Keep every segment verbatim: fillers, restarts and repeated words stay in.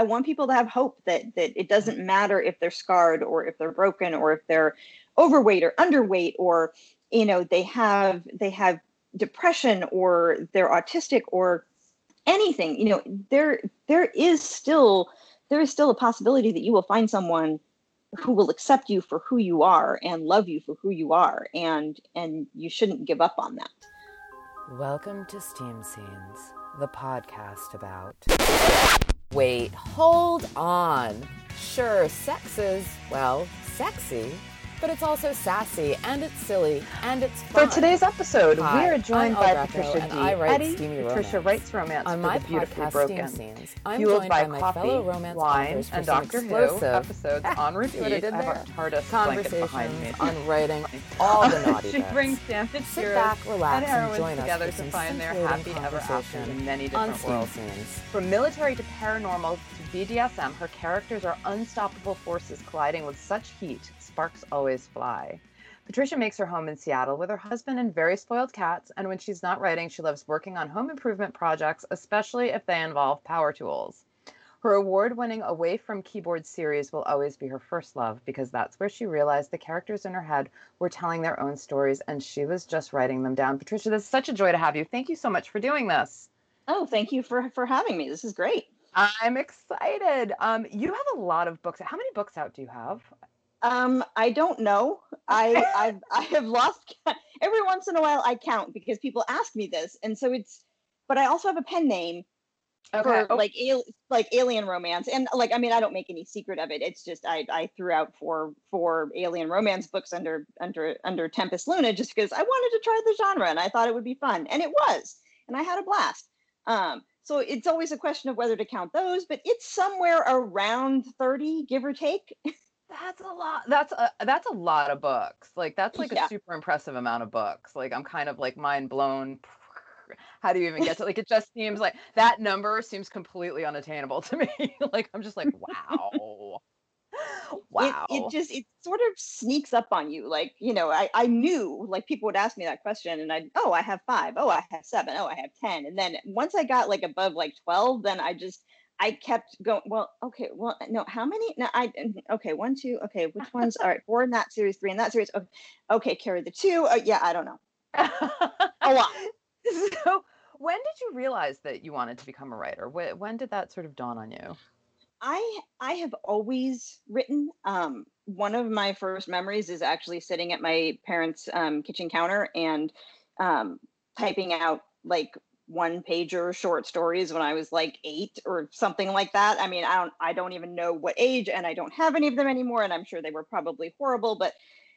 I want people to have hope that that it doesn't matter if they're scarred or if they're broken or if they're overweight or underweight, or, you know, they have they have depression or they're autistic or anything. You know, there there is still there is still a possibility that you will find someone who will accept you for who you are and love you for who you are, and and you shouldn't give up on that. Welcome to Steam Scenes, the podcast about... Wait, hold on. Sure, sex is, well, sexy, but it's also sassy, and it's silly, and it's fun. For today's episode, we are joined by Patricia D. Eddy. Patricia writes romance on my podcast, Broken. Steam Scenes. I'm joined by my fellow romance authors for some explosive episodes on repeat about TARDIS blanket behind me, on writing all the naughty bits. Sit back, relax, and join us for some scintillating conversation on Steam Scenes. From military to paranormal to B D S M, her characters are unstoppable forces colliding with such heat. Sparks always fly. Patricia makes her home in Seattle with her husband and very spoiled cats, and when she's not writing, she loves working on home improvement projects, especially if they involve power tools. Her award-winning Away From Keyboard series will always be her first love, because that's where she realized the characters in her head were telling their own stories, and she was just writing them down. Patricia, this is such a joy to have you. Thank you so much for doing this. Oh, thank you for, for having me. This is great. I'm excited. Um, you have a lot of books. How many books out do you have? Um, I don't know. I I've, I have lost every once in a while. I count because people ask me this, and so it's. But I also have a pen name, okay. for oh. like al- like alien romance, and like I mean I don't make any secret of it. It's just I I threw out four four alien romance books under under under Tempest Luna just because I wanted to try the genre and I thought it would be fun, and it was, and I had a blast. Um, so it's always a question of whether to count those, but it's somewhere around thirty, give or take. That's a lot. That's a that's a lot of books. Like that's like yeah. a super impressive amount of books. Like I'm kind of like mind blown. How do you even get to like? It just seems like that number seems completely unattainable to me. Like I'm just like wow, wow. It, it just it sort of sneaks up on you. Like you know, I I knew like people would ask me that question, and I oh I have five, oh I have seven, oh I have ten, and then once I got like above like twelve, then I just. I kept going, well, okay, well, no, how many? No, I, okay, one, two, okay, which ones? All right, four in that series, three in that series. Okay, okay carry the two. Uh, yeah, I don't know. A lot. So when did you realize that you wanted to become a writer? When, when did that sort of dawn on you? I I have always written. Um, one of my first memories is actually sitting at my parents' um, kitchen counter and um, typing out, like, one pager short stories when I was like eight or something like that. I mean, I don't, I don't even know what age, and I don't have any of them anymore. And I'm sure they were probably horrible, but,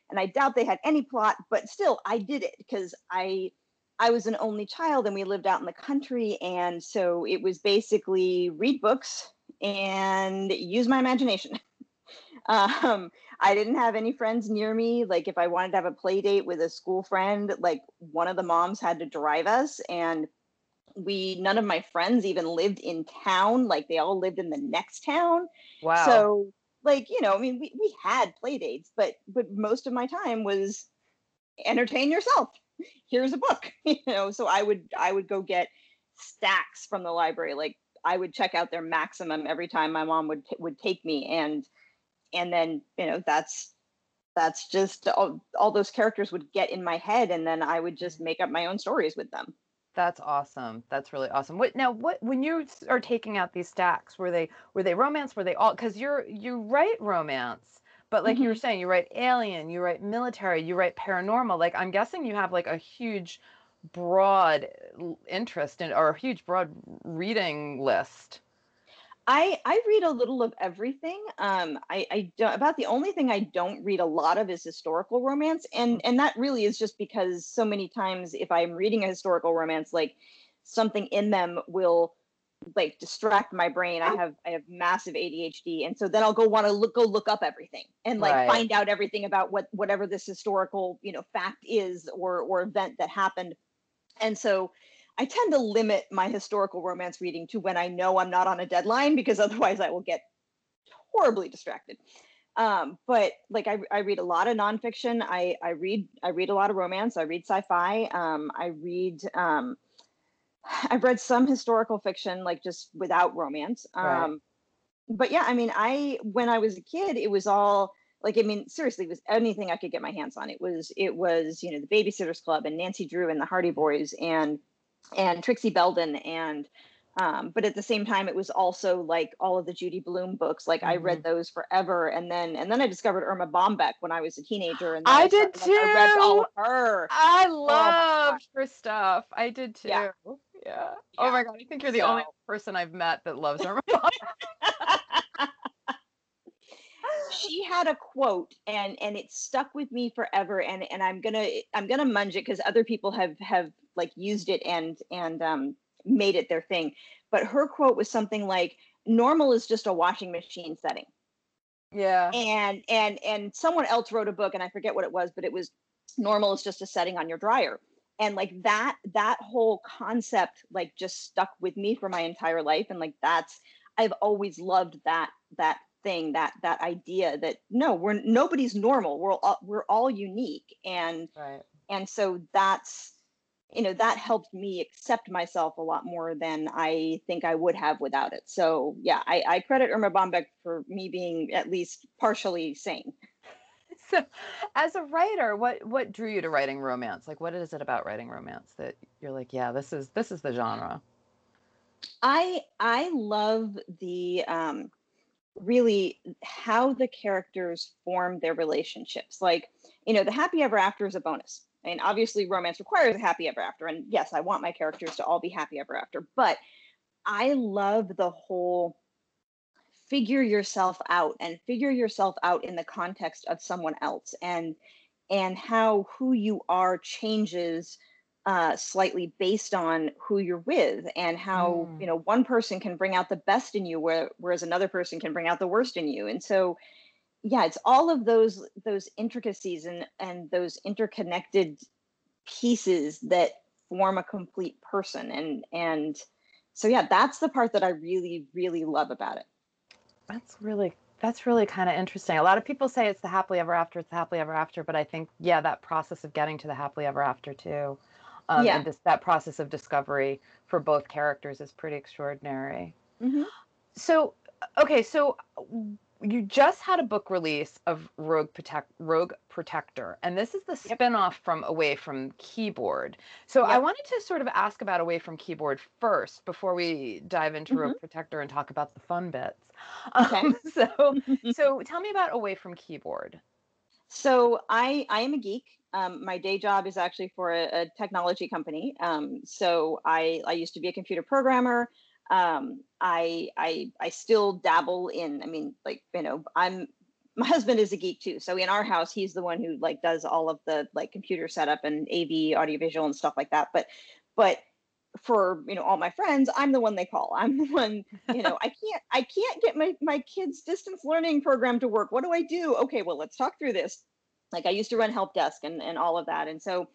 and I doubt they had any plot, but still I did it because I, I was an only child and we lived out in the country. And so it was basically read books and use my imagination. um, I didn't have any friends near me. Like if I wanted to have a play date with a school friend, like one of the moms had to drive us, and we none of my friends even lived in town. Like they all lived in the next town. Wow. So like, you know, I mean, we, we had play dates, but, but most of my time was entertain yourself. Here's a book, you know? So I would, I would go get stacks from the library. Like I would check out their Maximum every time my mom would, t- would take me. And, and then, you know, that's, that's just all, all those characters would get in my head. And then I would just make up my own stories with them. That's awesome. That's really awesome. What now? What when you are taking out these stacks? Were they were they romance? Were they all? Because you're you write romance, but like mm-hmm. you were saying, you write alien, you write military, you write paranormal. Like I'm guessing you have like a huge, broad interest in or a huge broad reading list. I I read a little of everything. Um, I I don't, about the only thing I don't read a lot of is historical romance, and and that really is just because so many times if I'm reading a historical romance, like something in them will like distract my brain. I have I have massive A D H D, and so then I'll go want to look go look up everything and like right. find out everything about what whatever this historical you know fact is or or event that happened, and so. I tend to limit my historical romance reading to when I know I'm not on a deadline because otherwise I will get horribly distracted. Um, but like I, I read a lot of nonfiction. I, I read I read a lot of romance. I read sci-fi. Um, I read um, I've read some historical fiction, like just without romance. Um, right. but yeah, I mean, I, when I was a kid, it was all like, I mean, seriously, it was anything I could get my hands on. It was, it was, you know, the Babysitters Club and Nancy Drew and the Hardy Boys and, and Trixie Belden. And, um, but at the same time, it was also like all of the Judy Blume books. Like mm-hmm. I read those forever. And then, and then I discovered Irma Bombeck when I was a teenager. And I, I did started, too. Like, I read all of her. I loved oh, her stuff. I did too. Yeah. Yeah. Yeah. Oh my God. I think you're the so. only person I've met that loves Irma Bombeck. She had a quote and, and it stuck with me forever. And, and I'm going to, I'm going to munge it because other people have, have like used it and, and, um, made it their thing. But her quote was something like, normal is just a washing machine setting. Yeah. And, and, and someone else wrote a book and I forget what it was, but it was normal is just a setting on your dryer. And like that, that whole concept, like just stuck with me for my entire life. And like, that's, I've always loved that, that thing, that that idea that no, we're nobody's normal, we're all we're all unique. And right. and so that's, you know, that helped me accept myself a lot more than I think I would have without it. So yeah, I, I credit Irma Bombeck for me being at least partially sane. So as a writer, what what drew you to writing romance? Like what is it about writing romance that you're like, yeah, this is this is the genre? I I love the um really how the characters form their relationships. Like, you know, the happy ever after is a bonus. I mean, obviously romance requires a happy ever after. And yes, I want my characters to all be happy ever after, but I love the whole figure yourself out and figure yourself out in the context of someone else and, and how who you are changes Uh, slightly based on who you're with and how, mm. you know, one person can bring out the best in you, where, whereas another person can bring out the worst in you. And so, yeah, it's all of those, those intricacies and, and those interconnected pieces that form a complete person. And, and so, yeah, that's the part that I really, really love about it. That's really, that's really kind of interesting. A lot of people say it's the happily ever after, it's the happily ever after, but I think, yeah, that process of getting to the happily ever after too. Um, yeah. And this, that process of discovery for both characters is pretty extraordinary. Mm-hmm. So, okay, so you just had a book release of Rogue, Protect, Rogue Protector, and this is the yep. spinoff from Away From Keyboard. So yep. I wanted to sort of ask about Away From Keyboard first before we dive into mm-hmm. Rogue Protector and talk about the fun bits. Okay. Um, so, so tell me about Away From Keyboard. So I, I am a geek. Um, my day job is actually for a, a technology company. Um, so I, I used to be a computer programmer. Um, I, I, I still dabble in, I mean, like, you know, I'm, my husband is a geek too. So in our house, he's the one who like does all of the like computer setup and A V, audiovisual and stuff like that. But, but for, you know, all my friends, I'm the one they call. I'm the one, you know, I can't, I can't get my, my kids' distance learning program to work. What do I do? Okay, well, let's talk through this. Like I used to run help desk and, and all of that. And so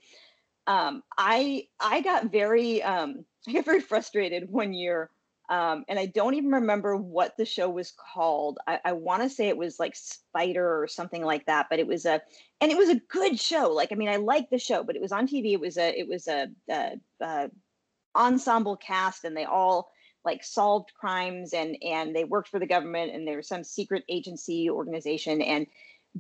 um, I I got very um, I got very frustrated one year. Um, and I don't even remember what the show was called. I, I want to say it was like Spider or something like that. But it was a and it was a good show. Like, I mean, I liked the show, but it was on T V. It was a it was a, a, a ensemble cast and they all like solved crimes and and they worked for the government and they were some secret agency organization. And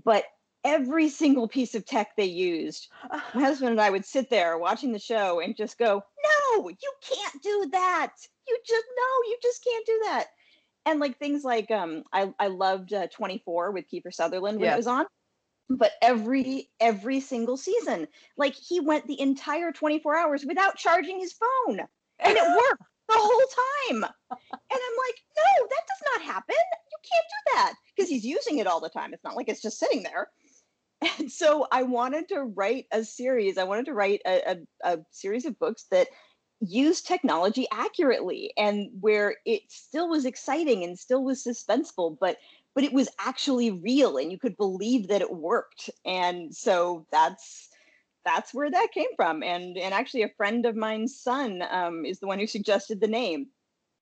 but every single piece of tech they used, my husband and I would sit there watching the show and just go, no, you can't do that. You just, no, you just can't do that. And like things like, um, I, I loved uh, twenty-four with Kiefer Sutherland when yeah. it was on, but every, every single season, like he went the entire twenty-four hours without charging his phone and it worked the whole time. And I'm like, no, that does not happen. You can't do that because he's using it all the time. It's not like it's just sitting there. And so I wanted to write a series. I wanted to write a, a, a series of books that use technology accurately and where it still was exciting and still was suspenseful, but but it was actually real and you could believe that it worked. And so that's that's where that came from. And and actually a friend of mine's son um, is the one who suggested the name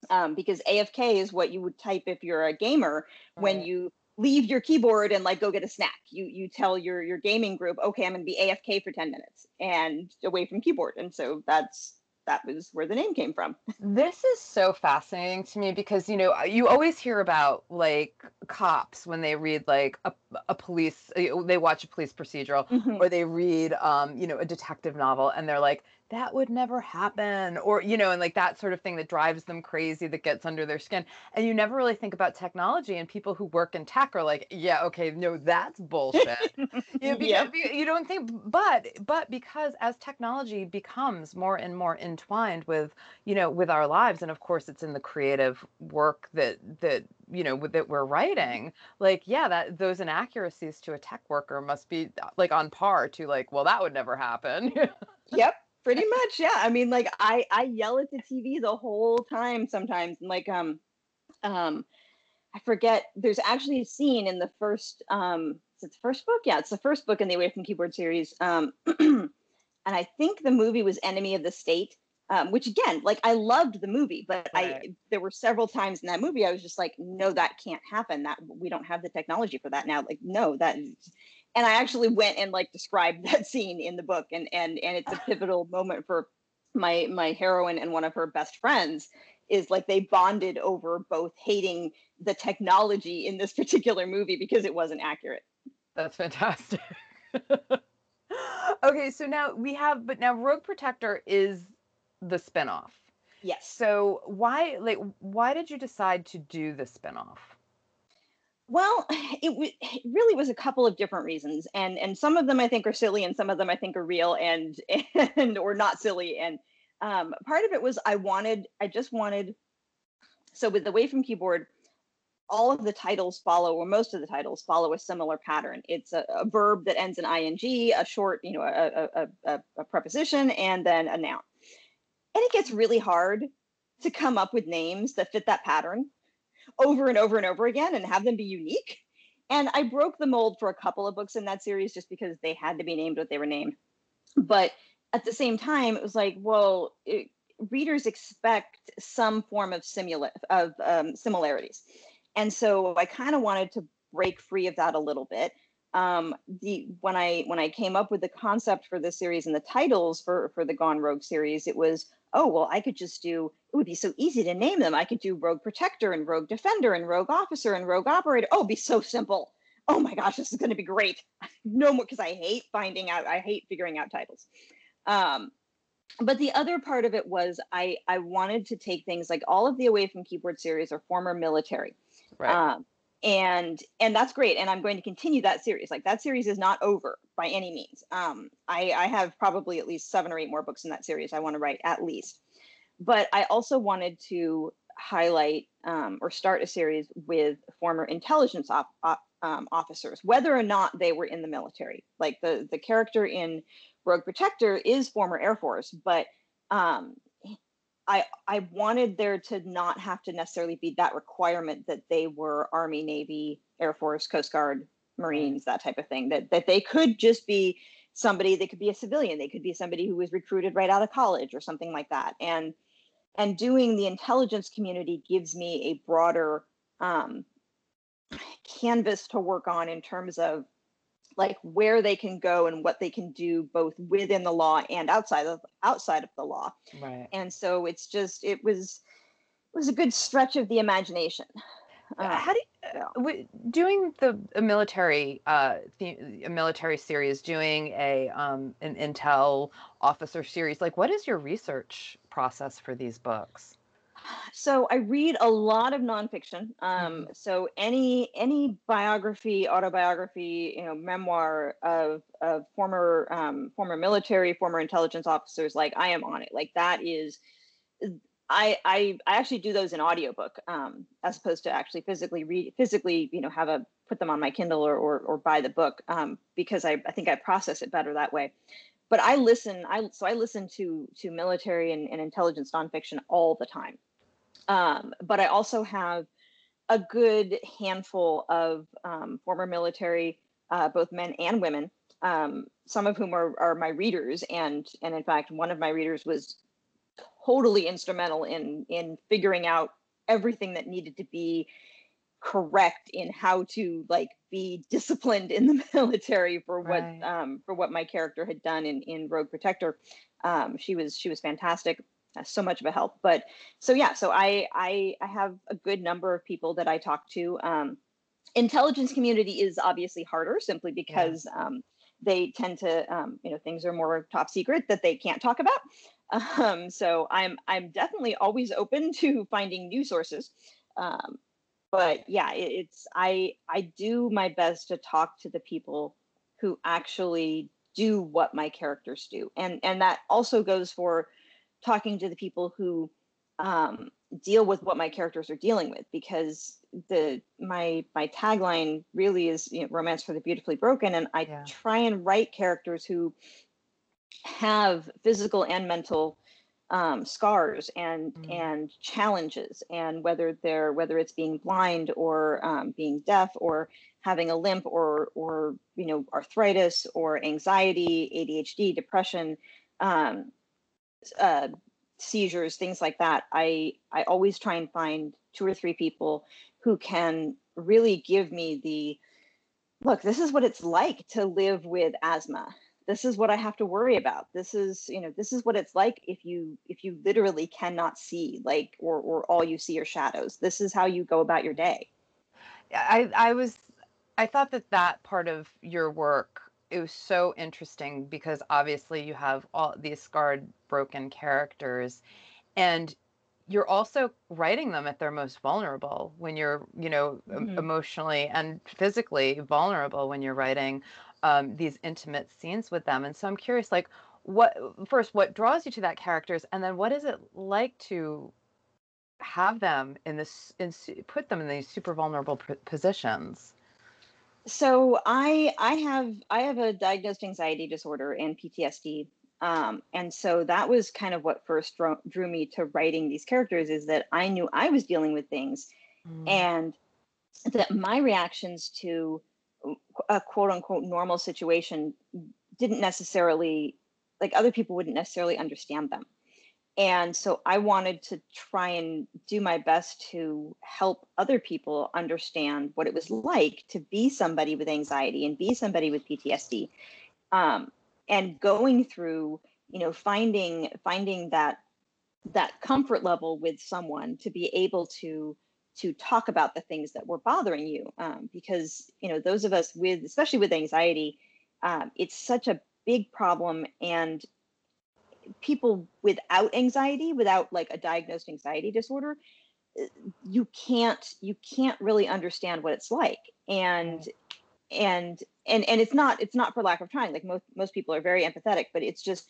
um, because A F K is what you would type if you're a gamer when you leave your keyboard and like go get a snack. You you tell your your gaming group, okay, I'm gonna be A F K for ten minutes and away from keyboard. And so that's that was where the name came from. This is so fascinating to me because, you know, you always hear about, like, cops when they read, like, a, a police, they watch a police procedural, mm-hmm. or they read, um, you know, a detective novel, and they're like, that would never happen, or, you know, and, like, that sort of thing that drives them crazy, that gets under their skin. And you never really think about technology, and people who work in tech are like, yeah, okay, no, that's bullshit. You know, because, yep. you, you don't think, but, but because as technology becomes more and more entwined with, you know, with our lives, and of course it's in the creative work that, that, you know, that we're writing, like, yeah, that those inaccuracies to a tech worker must be, like, on par to, like, well, that would never happen. Yep. Pretty much, yeah. I mean, like, I, I yell at the T V the whole time sometimes. And, like, um, um, I forget, there's actually a scene in the first, um, is it the first book? Yeah, it's the first book in the Away From Keyboard series. Um, and I think the movie was Enemy of the State, um, which, again, like, I loved the movie. But right. I there were several times in that movie I was just like, no, that can't happen. That we don't have the technology for that now. Like, no, that... And I actually went and, like, described that scene in the book, and and and it's a pivotal moment for my my heroine and one of her best friends, is, like, they bonded over both hating the technology in this particular movie because it wasn't accurate. That's fantastic. Okay, so now we have, but now Rogue Protector is the spinoff. Yes. So why, like, why did you decide to do the spinoff? Well, it, w- it really was a couple of different reasons, and and some of them I think are silly, and some of them I think are real, and and or not silly. And um, part of it was I wanted, I just wanted. So with Away From Keyboard, all of the titles follow, or most of the titles follow, a similar pattern. It's a, a verb that ends in ing, a short, you know, a a, a a preposition, and then a noun. And it gets really hard to come up with names that fit that pattern over and over and over again and have them be unique. And I broke the mold for a couple of books in that series just because they had to be named what they were named. But at the same time, it was like, well, it, readers expect some form of simula- of um, similarities. And so I kind of wanted to break free of that a little bit. Um, the when I when I came up with the concept for this series and the titles for, for the Gone Rogue series, it was, oh, well, I could just do, it would be so easy to name them. I could do Rogue Protector and Rogue Defender and Rogue Officer and Rogue Operator. Oh, it'd be so simple. Oh my gosh, this is going to be great. No more, because I hate finding out, I hate figuring out titles. Um, but the other part of it was I, I wanted to take things like all of the Away From Keyboard series are former military. Right. Um, and and that's great. And I'm going to continue that series. Like, that series is not over by any means. Um, I, I have probably at least seven or eight more books in that series I want to write, at least. But I also wanted to highlight um, or start a series with former intelligence op- op- um, officers, whether or not they were in the military. Like, the, the character in Rogue Protector is former Air Force, but um, I I wanted there to not have to necessarily be that requirement that they were Army, Navy, Air Force, Coast Guard, Marines, that type of thing, that that they could just be somebody, they could be a civilian, they could be somebody who was recruited right out of college or something like that. And and doing the intelligence community gives me a broader um, canvas to work on in terms of, like, where they can go and what they can do both within the law and outside of outside of the law. Right. And so it's just, it was it was a good stretch of the imagination. Uh, How do you, uh, w- doing the a military uh the, a military series, doing a um an intel officer series, like, what is your research process for these books? So I read a lot of nonfiction. Um, mm-hmm. So any any biography, autobiography, you know, memoir of of former um, former military, former intelligence officers, like, I am on it. Like, that is. I, I I actually do those in audiobook um, as opposed to actually physically read, physically, you know, have a, put them on my Kindle or or, or buy the book um, because I, I think I process it better that way. But I listen, I so I listen to to military and, and intelligence nonfiction all the time. Um, but I also have a good handful of um, former military, uh, both men and women, um, some of whom are, are my readers. And and in fact, one of my readers was totally instrumental in in figuring out everything that needed to be correct in how to, like, be disciplined in the military for what right. um, for what my character had done in in Rogue Protector. Um, she was she was fantastic. That's so much of a help. But so, yeah, so I, I, I have a good number of people that I talk to. Um, intelligence community is obviously harder simply because yeah. um, they tend to, um, you know, things are more top secret that they can't talk about. Um, so I'm, I'm definitely always open to finding new sources. Um, but yeah, it, it's, I, I do my best to talk to the people who actually do what my characters do. And, and that also goes for talking to the people who, um, deal with what my characters are dealing with, because the, my, my tagline really is, you know, romance for the beautifully broken. And I yeah. try and write characters who have physical and mental um, scars and mm. and challenges, and whether they're whether it's being blind or um, being deaf or having a limp or or you know arthritis or anxiety, A D H D, depression, um, uh, seizures, things like that. I I always try and find two or three people who can really give me the look. This is what it's like to live with asthma. This is what I have to worry about. This is, you know, this is what it's like if you if you literally cannot see, like, or or all you see are shadows. This is how you go about your day. I I was I thought that that part of your work, it was so interesting, because obviously you have all these scarred, broken characters, and you're also writing them at their most vulnerable when you're, you know, mm-hmm. emotionally and physically vulnerable when you're writing Um, these intimate scenes with them. And so I'm curious, like, what first, what draws you to that characters, and then what is it like to have them in this, in, put them in these super vulnerable p- positions? So I, I have, I have a diagnosed anxiety disorder and P T S D, um, and so that was kind of what first drew, drew me to writing these characters, is that I knew I was dealing with things, mm. and that my reactions to a quote unquote normal situation didn't necessarily, like, other people wouldn't necessarily understand them. And so I wanted to try and do my best to help other people understand what it was like to be somebody with anxiety and be somebody with P T S D. Um, and going through, you know, finding, finding that, that comfort level with someone to be able to to talk about the things that were bothering you. Um, because, you know, those of us with, especially with anxiety, um, it's such a big problem, and people without anxiety, without like a diagnosed anxiety disorder, you can't, you can't really understand what it's like. And, and, and, and it's not, it's not for lack of trying. Like most, most people are very empathetic, but it's just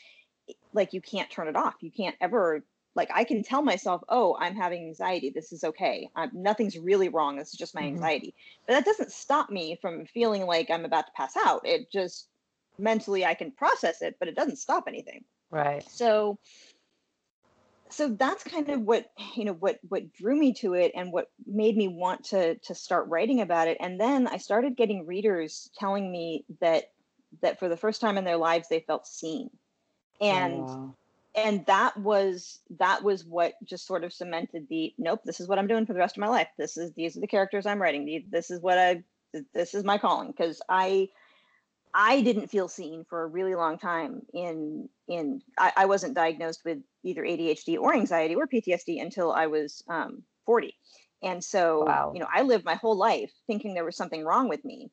like, you can't turn it off. You can't ever, like, I can tell myself, oh, I'm having anxiety. This is okay. I'm, nothing's really wrong. This is just my anxiety. Mm-hmm. But that doesn't stop me from feeling like I'm about to pass out. It just, mentally I can process it, but it doesn't stop anything. Right. So, so that's kind of what, you know, what, what drew me to it and what made me want to, to start writing about it. And then I started getting readers telling me that, that for the first time in their lives, they felt seen. And oh, wow. And that was, that was what just sort of cemented the, nope, this is what I'm doing for the rest of my life. This is, these are the characters I'm writing. This is what I, this is my calling. Cause I, I didn't feel seen for a really long time in, in, I, I wasn't diagnosed with either A D H D or anxiety or P T S D until I was um, forty. And so, wow. you know, I lived my whole life thinking there was something wrong with me,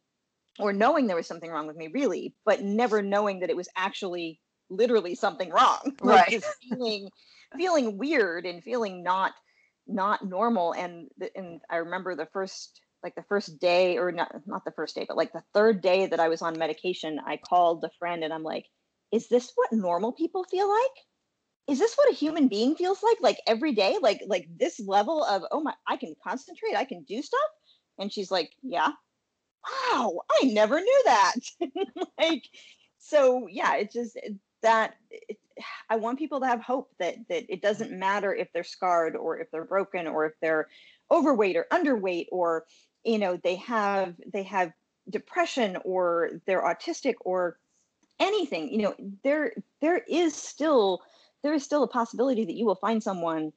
or knowing there was something wrong with me really, but never knowing that it was actually literally something wrong, like right. just feeling feeling weird and feeling not not normal. And and I remember the first like the first day or not not the first day but like the third day that I was on medication, I called a friend and I'm like, is this what normal people feel like? Is this what a human being feels like like every day, like like this level of, oh my, I can concentrate, I can do stuff? And she's like, yeah, wow, I never knew that. Like, so yeah, it just it, that it, I want people to have hope that that it doesn't matter if they're scarred or if they're broken or if they're overweight or underweight, or, you know, they have they have depression or they're autistic or anything. You know, there there is still there is still a possibility that you will find someone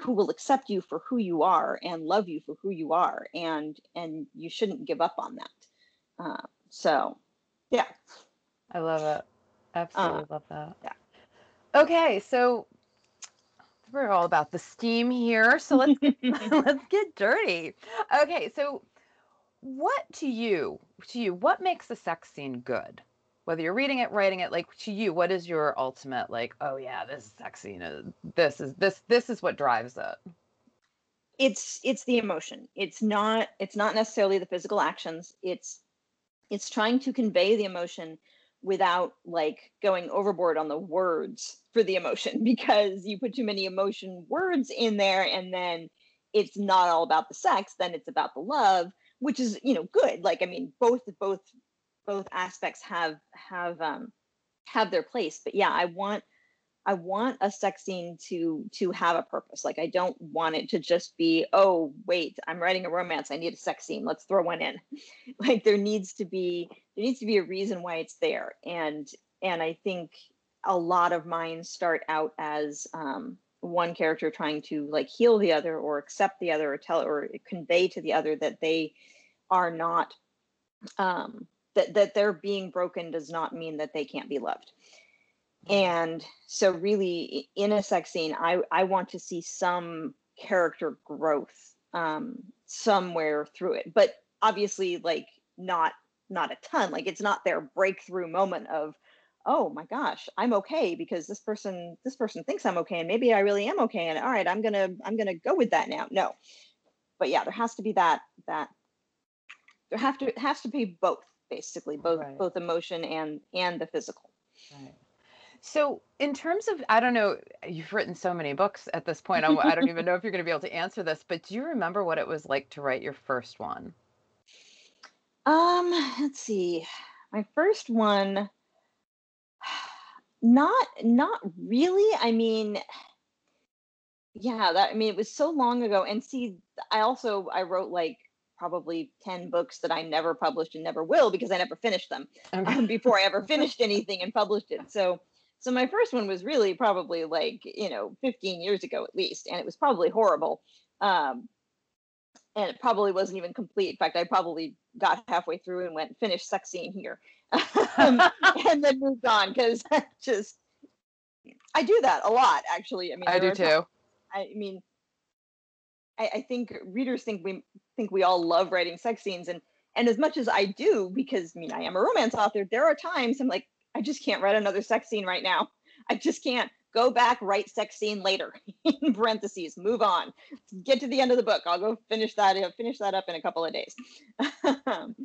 who will accept you for who you are and love you for who you are, and and you shouldn't give up on that. Uh, so, yeah, I love it. Absolutely uh, love that. Yeah. Okay, so We're all about the steam here, so let's get, let's get dirty. Okay, so what to you, to you, what makes a sex scene good? Whether you're reading it, writing it, like to you, what is your ultimate like? Oh yeah, this sex scene is this is this this is what drives it. It's it's the emotion. It's not it's not necessarily the physical actions. It's it's trying to convey the emotion without like going overboard on the words for the emotion, because you put too many emotion words in there and then it's not all about the sex, then it's about the love, which is, you know, good. Like, I mean, both both both aspects have have um have their place, but yeah, I want I want a sex scene to to have a purpose. Like, I don't want it to just be, oh wait, I'm writing a romance, I need a sex scene, let's throw one in. Like, there needs to be there needs to be a reason why it's there. And and I think a lot of mine start out as um, one character trying to like heal the other, or accept the other, or tell or convey to the other that they are not um, that that their being broken does not mean that they can't be loved. And so really in a sex scene, I, I want to see some character growth um, somewhere through it, but obviously like not, not a ton. Like, it's not their breakthrough moment of, oh my gosh, I'm okay because this person, this person thinks I'm okay. And maybe I really am okay. And all right, I'm going to, I'm going to go with that now. No, but yeah, there has to be that, that there have to, it has to be both, basically both, right. both emotion and, and the physical. Right. So in terms of, I don't know, you've written so many books at this point. I, I don't even know if you're going to be able to answer this, but do you remember what it was like to write your first one? Um, let's see. My first one, not, not really. I mean, yeah, that, I mean, it was so long ago. And see, I also, I wrote like probably ten books that I never published and never will, because I never finished them okay. um, before I ever finished anything and published it. So So my first one was really probably like, you know, fifteen years ago at least. And it was probably horrible. Um, and it probably wasn't even complete. In fact, I probably got halfway through and went, finish sex scene here. um, and then moved on, because I just, I do that a lot, actually. I mean, I do too. I mean, I, I think readers think we think we all love writing sex scenes. And, and as much as I do, because I mean, I am a romance author, there are times I'm like, I just can't write another sex scene right now. I just can't. Go back, write sex scene later, in parentheses, move on. Get to the end of the book. I'll go finish that, finish that up in a couple of days.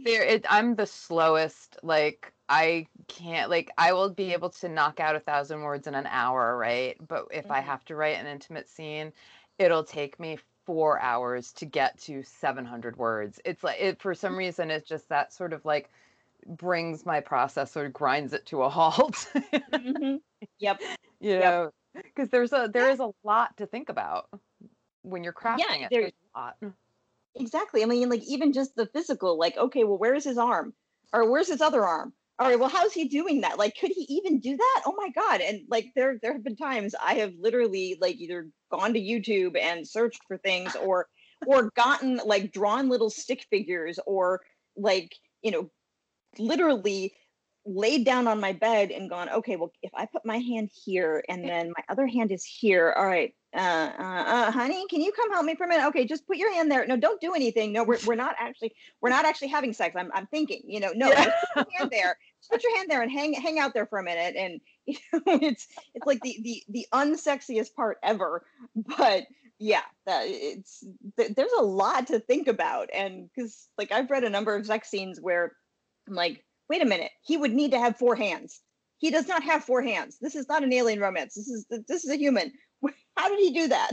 there, it, I'm the slowest. Like, I can't, like, I will be able to knock out a thousand words in an hour, right? But if mm-hmm. I have to write an intimate scene, it'll take me four hours to get to seven hundred words. It's like, it, for some reason, it's just that sort of like, brings my process or grinds it to a halt. mm-hmm. Yep. You know, because yep. there's a there yeah. is a lot to think about when you're crafting yeah, it. There's a lot. Exactly. I mean, like even just the physical, like, okay, well, where is his arm? Or where's his other arm? All right, well, how's he doing that? Like, could he even do that? Oh my God. And like there there have been times I have literally like either gone to YouTube and searched for things or or gotten like drawn little stick figures or like, you know, literally laid down on my bed and gone, okay, well, if I put my hand here and then my other hand is here, all right, uh, uh, uh, honey, can you come help me for a minute? Okay, just put your hand there. No, don't do anything. No, we're, we're not actually, we're not actually having sex. I'm, I'm thinking, you know, no, yeah. put your hand there, just put your hand there and hang, hang out there for a minute. And you know, it's, it's like the, the, the unsexiest part ever, but yeah, that it's, there's a lot to think about. And cause like, I've read a number of sex scenes where I'm like, wait a minute, he would need to have four hands. He does not have four hands. This is not an alien romance. This is this is a human. How did he do that?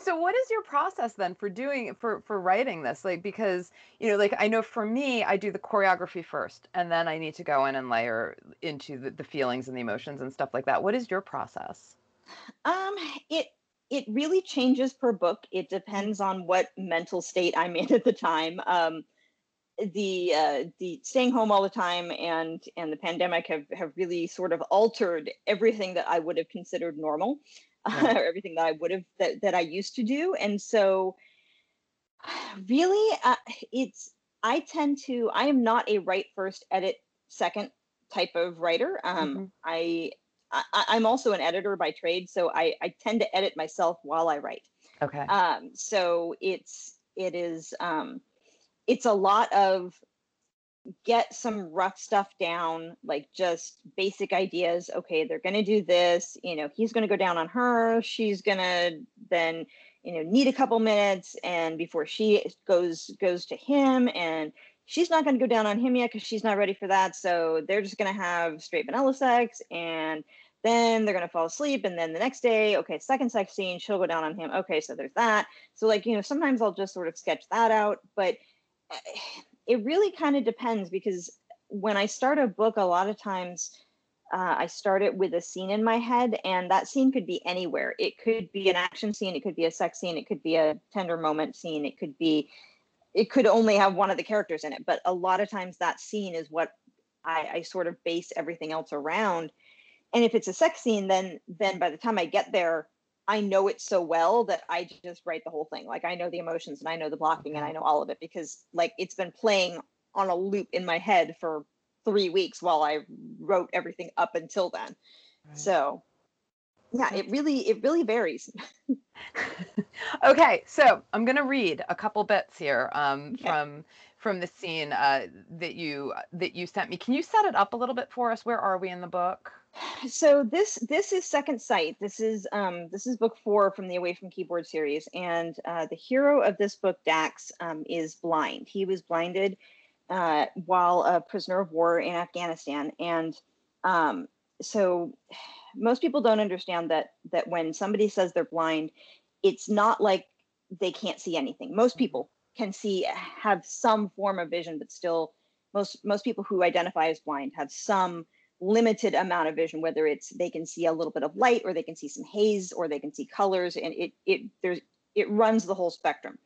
So what is your process then for doing, for, for writing this? Like, because, you know, like I know for me, I do the choreography first, and then I need to go in and layer into the, the feelings and the emotions and stuff like that. What is your process? Um, it, it really changes per book. It depends on what mental state I'm in at the time. Um, the uh the staying home all the time and and the pandemic have have really sort of altered everything that I would have considered normal, yeah. uh, or everything that I would have that, that I used to do. And so really uh, it's I tend to I am not a write first, edit second type of writer. um mm-hmm. I I, I'm also an editor by trade, so I, I tend to edit myself while I write. Okay. Um, so it's it is um, it's a lot of get some rough stuff down, like just basic ideas. Okay, they're going to do this. You know, he's going to go down on her. She's going to then, you know, need a couple minutes, and before she goes goes to him, and she's not going to go down on him yet because she's not ready for that. So they're just going to have straight vanilla sex, and then they're going to fall asleep. And then the next day, okay, second sex scene, she'll go down on him. Okay, so there's that. So, like, you know, sometimes I'll just sort of sketch that out. But it really kind of depends, because when I start a book, a lot of times uh, I start it with a scene in my head, and that scene could be anywhere. It could be an action scene. It could be a sex scene. It could be a tender moment scene. It could be It could only have one of the characters in it, but a lot of times that scene is what I, I sort of base everything else around. And if it's a sex scene, then then by the time I get there, I know it so well that I just write the whole thing. Like, I know the emotions and I know the blocking and I know all of it, because, like, it's been playing on a loop in my head for three weeks while I wrote everything up until then. Right. So yeah, it really, it really varies. Okay, so I'm going to read a couple bits here um, okay. from from the scene uh, that you that you sent me. Can you set it up a little bit for us? Where are we in the book? So this this is Second Sight. This is um, this is book four from the Away From Keyboard series, and uh, the hero of this book, Dax, um, is blind. He was blinded uh, while a prisoner of war in Afghanistan, and um, so. Most people don't understand that that when somebody says they're blind, it's not like they can't see anything. Most people can see, have some form of vision, but still most most people who identify as blind have some limited amount of vision, whether it's they can see a little bit of light, or they can see some haze, or they can see colors, and it it there's it runs the whole spectrum.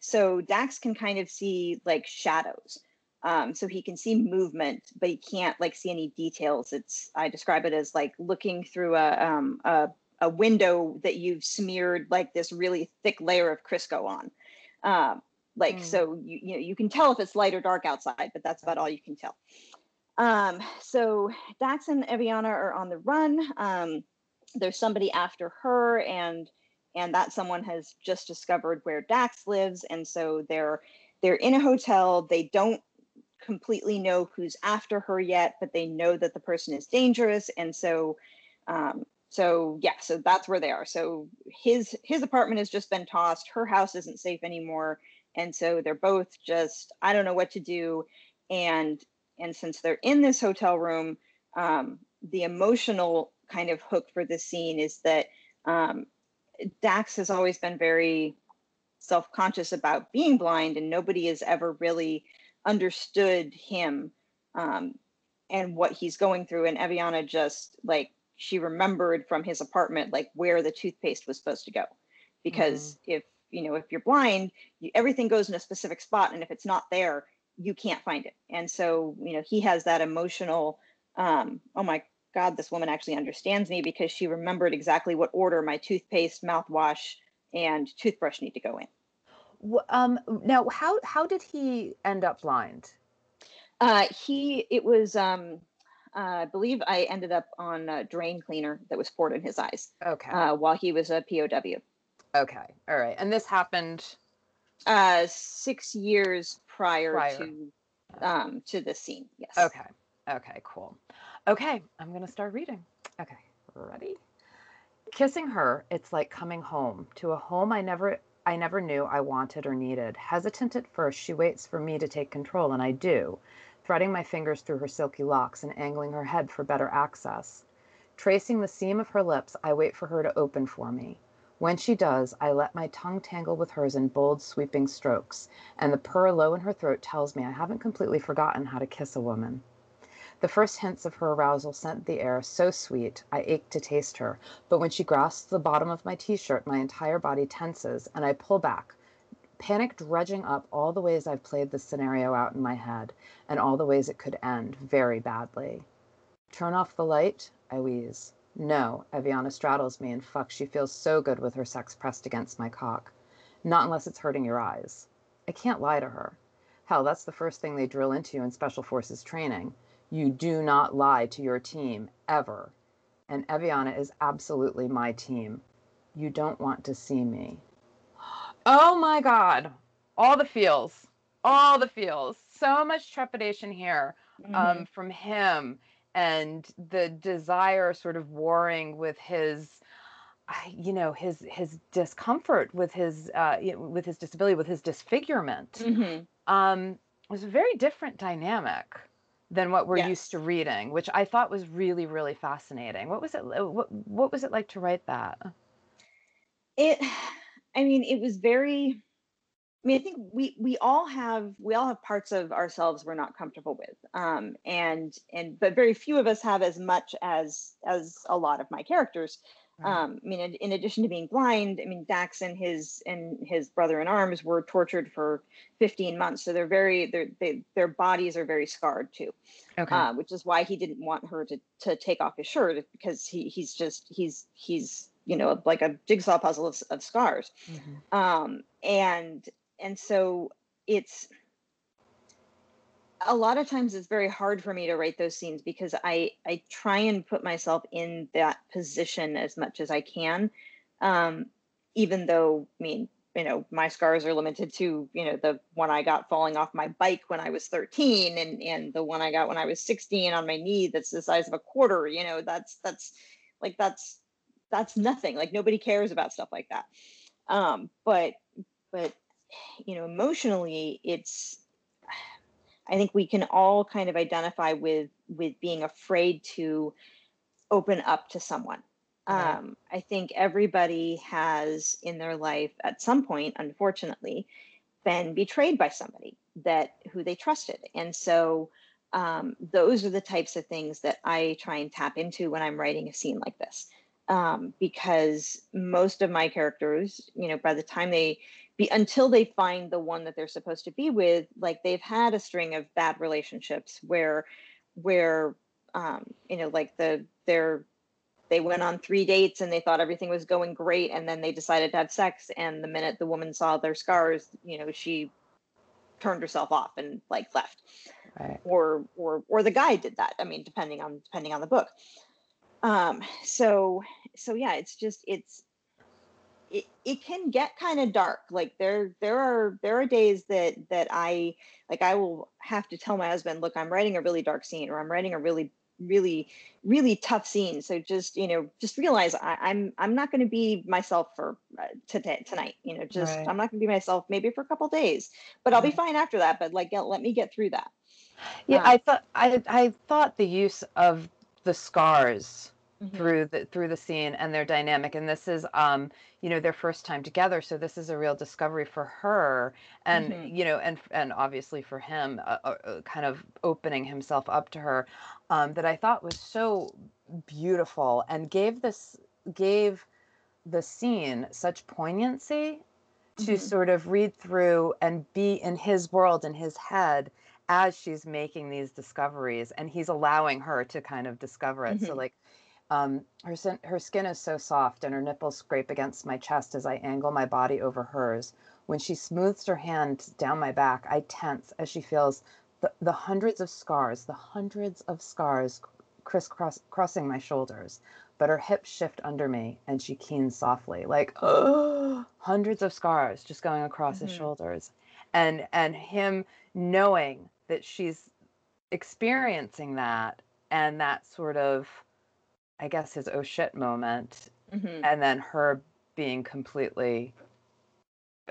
So Dax can kind of see, like, shadows. Um, so he can see movement, but he can't, like, see any details. It's, I describe it as, like, looking through a, um, a, a window that you've smeared, like, this really thick layer of Crisco on. Um, like, mm. so you, you know, you can tell if it's light or dark outside, but that's about all you can tell. Um, so Dax and Eviana are on the run. Um, there's somebody after her, and, and that someone has just discovered where Dax lives. And so they're, they're in a hotel. They don't completely know who's after her yet, but they know that the person is dangerous, and so um so yeah so that's where they are. So his his apartment has just been tossed, her house isn't safe anymore, and so they're both just, I don't know what to do. And and since they're in this hotel room, um the emotional kind of hook for this scene is that um Dax has always been very self-conscious about being blind, and nobody has ever really understood him um, and what he's going through. And Eviana just, like, she remembered from his apartment, like, where the toothpaste was supposed to go, because mm-hmm. if you know if you're blind, you, everything goes in a specific spot, and if it's not there, you can't find it. And so, you know, he has that emotional um, oh my god, this woman actually understands me, because she remembered exactly what order my toothpaste, mouthwash, and toothbrush need to go in. Um, now, how, how did he end up blind? Uh, he, it was, um, uh, I believe I ended up on a drain cleaner that was poured in his eyes. Okay. Uh, while he was a P O W. Okay. All right. And this happened? Uh, six years prior, prior. to, um, to this scene. Yes. Okay. Okay, cool. Okay. I'm going to start reading. Okay. Ready? Kissing her, it's like coming home to a home I never I never knew I wanted or needed. Hesitant at first, she waits for me to take control, and I do, threading my fingers through her silky locks and angling her head for better access. Tracing the seam of her lips, I wait for her to open for me. When she does, I let my tongue tangle with hers in bold, sweeping strokes, and the purr low in her throat tells me I haven't completely forgotten how to kiss a woman. The first hints of her arousal sent the air so sweet, I ached to taste her, but when she grasps the bottom of my t-shirt, my entire body tenses, and I pull back, panic dredging up all the ways I've played this scenario out in my head, and all the ways it could end very badly. Turn off the light, I wheeze. No, Eviana straddles me, and fuck, she feels so good with her sex pressed against my cock. Not unless it's hurting your eyes. I can't lie to her. Hell, that's the first thing they drill into you in Special Forces training. You do not lie to your team, ever. and Eviana is absolutely my team. You don't want to see me. Oh my God. All the feels. All the feels. So much trepidation here um, mm-hmm. from him, and the desire sort of warring with his, you know, his his discomfort with his uh, you know, with his disability, with his disfigurement. Mm-hmm. Um, it was a very different dynamic than what we're yes. used to reading, which I thought was really, really fascinating. What was it? What what was it like to write that? It, I mean, it was very. I mean, I think we we all have we all have parts of ourselves we're not comfortable with, um, and and but very few of us have as much as as a lot of my characters. Um, I mean, in, in addition to being blind, I mean, Dax and his and his brother in arms were tortured for fifteen months, so they're very they're, they their bodies are very scarred too. Okay, uh, which is why he didn't want her to to take off his shirt, because he he's just he's he's you know like a jigsaw puzzle of, of scars, mm-hmm. um, and. And so it's a lot of times it's very hard for me to write those scenes, because I, I try and put myself in that position as much as I can. Um, even though, I mean, you know, my scars are limited to, you know, the one I got falling off my bike when I was thirteen and, and the one I got when I was sixteen on my knee, that's the size of a quarter, you know, that's, that's like, that's, that's nothing. Like, nobody cares about stuff like that. Um, but, but, you know, emotionally, it's, I think we can all kind of identify with, with being afraid to open up to someone. Right. Um, I think everybody has in their life at some point, unfortunately, been betrayed by somebody that who they trusted. And so um, those are the types of things that I try and tap into when I'm writing a scene like this. Um, because most of my characters, you know, by the time they be until they find the one that they're supposed to be with, like, they've had a string of bad relationships where, where, um, you know, like the, their, they went on three dates and they thought everything was going great. And then they decided to have sex. And the minute the woman saw their scars, you know, she turned herself off and like left. Right. or, or, or the guy did that. I mean, depending on, depending on the book. Um, so, so yeah, it's just, it's, it, it can get kind of dark. Like there, there are, there are days that, that I, like, I will have to tell my husband, look, I'm writing a really dark scene, or I'm writing a really, really, really tough scene. So just, you know, just realize I, I'm, I'm not going to be myself for uh, today, tonight, you know, just, right. I'm not gonna be myself maybe for a couple of days, but I'll right. be fine after that. But like, let me get through that. Yeah. Um, I thought, I, I thought the use of the scars Mm-hmm. through the through the scene and their dynamic, and this is um you know their first time together, so this is a real discovery for her, and mm-hmm. you know and and obviously for him, uh, uh, kind of opening himself up to her, um that I thought was so beautiful and gave this gave the scene such poignancy mm-hmm. to sort of read through and be in his world, in his head, as she's making these discoveries and he's allowing her to kind of discover it. Mm-hmm. So like Um, her, her skin is so soft, and her nipples scrape against my chest as I angle my body over hers. When she smooths her hand down my back, I tense as she feels the, the hundreds of scars, the hundreds of scars crisscrossing my shoulders. But her hips shift under me, and she keens softly, like, oh, hundreds of scars just going across mm-hmm. his shoulders. And, and him knowing that she's experiencing that, and that sort of, I guess, his oh shit moment, mm-hmm. and then her being completely,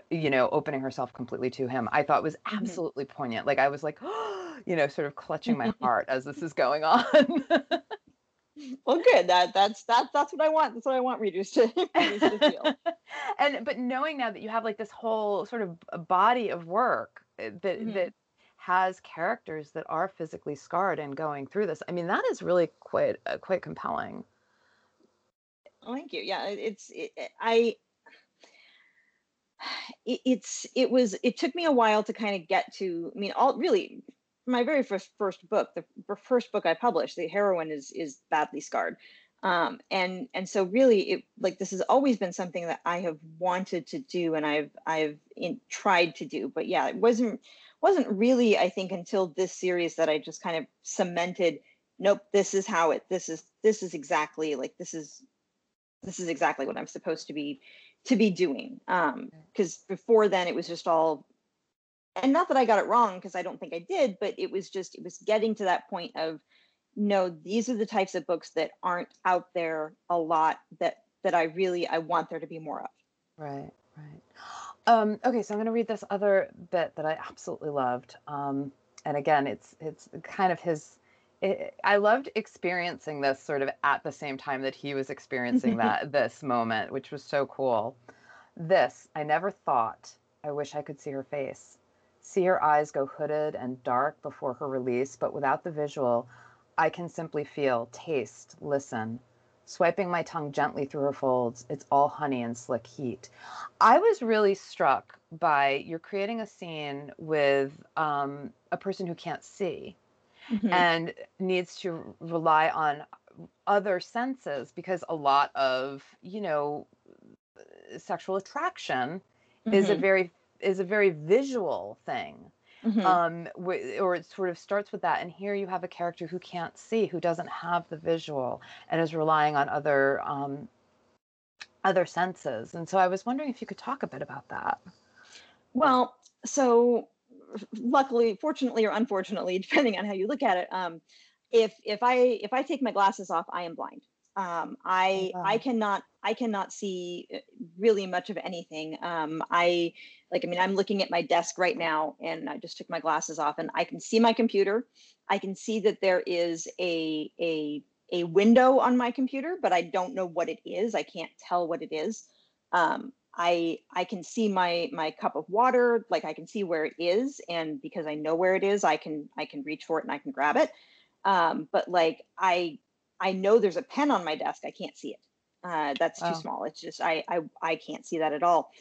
you know, opening herself completely to him, I thought was absolutely mm-hmm. poignant. Like, I was like, oh, you know, sort of clutching my heart as this is going on. Well, good. That that's that that's what I want. That's what I want readers to, readers to feel. And but knowing now that you have like this whole sort of body of work that mm-hmm. that has characters that are physically scarred and going through this. I mean, that is really quite uh, quite compelling. Thank you. Yeah, it's it, I. It, it's it was it took me a while to kind of get to. I mean, all really, my very first first book, the first book I published, the heroine is is badly scarred, um, and and so really, it like this has always been something that I have wanted to do, and I've I've in, tried to do, but yeah, it wasn't. wasn't really, I think, until this series that I just kind of cemented, nope, this is how it, this is this is exactly like this is this is exactly what I'm supposed to be to be doing. Um, because before then it was just all, and not that I got it wrong, because I don't think I did, but it was just, it was getting to that point of, no, these are the types of books that aren't out there a lot that, that I really, I want there to be more of. Right, right. Um, okay, so I'm going to read this other bit that I absolutely loved. Um, and again, it's, it's kind of his, it, I loved experiencing this sort of at the same time that he was experiencing that, this moment, which was so cool. This, I never thought, I wish I could see her face. See her eyes go hooded and dark before her release, but without the visual, I can simply feel, taste, listen. Swiping my tongue gently through her folds, it's all honey and slick heat. I was really struck by, you're creating a scene with um, a person who can't see mm-hmm. and needs to rely on other senses, because a lot of, you know, sexual attraction mm-hmm. is a very... is a very visual thing. Mm-hmm. um, w- or it sort of starts with that. And here you have a character who can't see, who doesn't have the visual and is relying on other, um, other senses. And so I was wondering if you could talk a bit about that. Well, so luckily, fortunately, or unfortunately, depending on how you look at it, um, if, if I, if I take my glasses off, I am blind. Um, I, oh. I cannot, I cannot see really much of anything. Um, I like, I mean, I'm looking at my desk right now and I just took my glasses off and I can see my computer. I can see that there is a, a, a window on my computer, but I don't know what it is. I can't tell what it is. Um, I, I can see my, my cup of water. Like I can see where it is. And because I know where it is, I can, I can reach for it and I can grab it. Um, but like, I, I know there's a pen on my desk. I can't see it. Uh, that's wow. too small. It's just, I, I, I can't see that at all.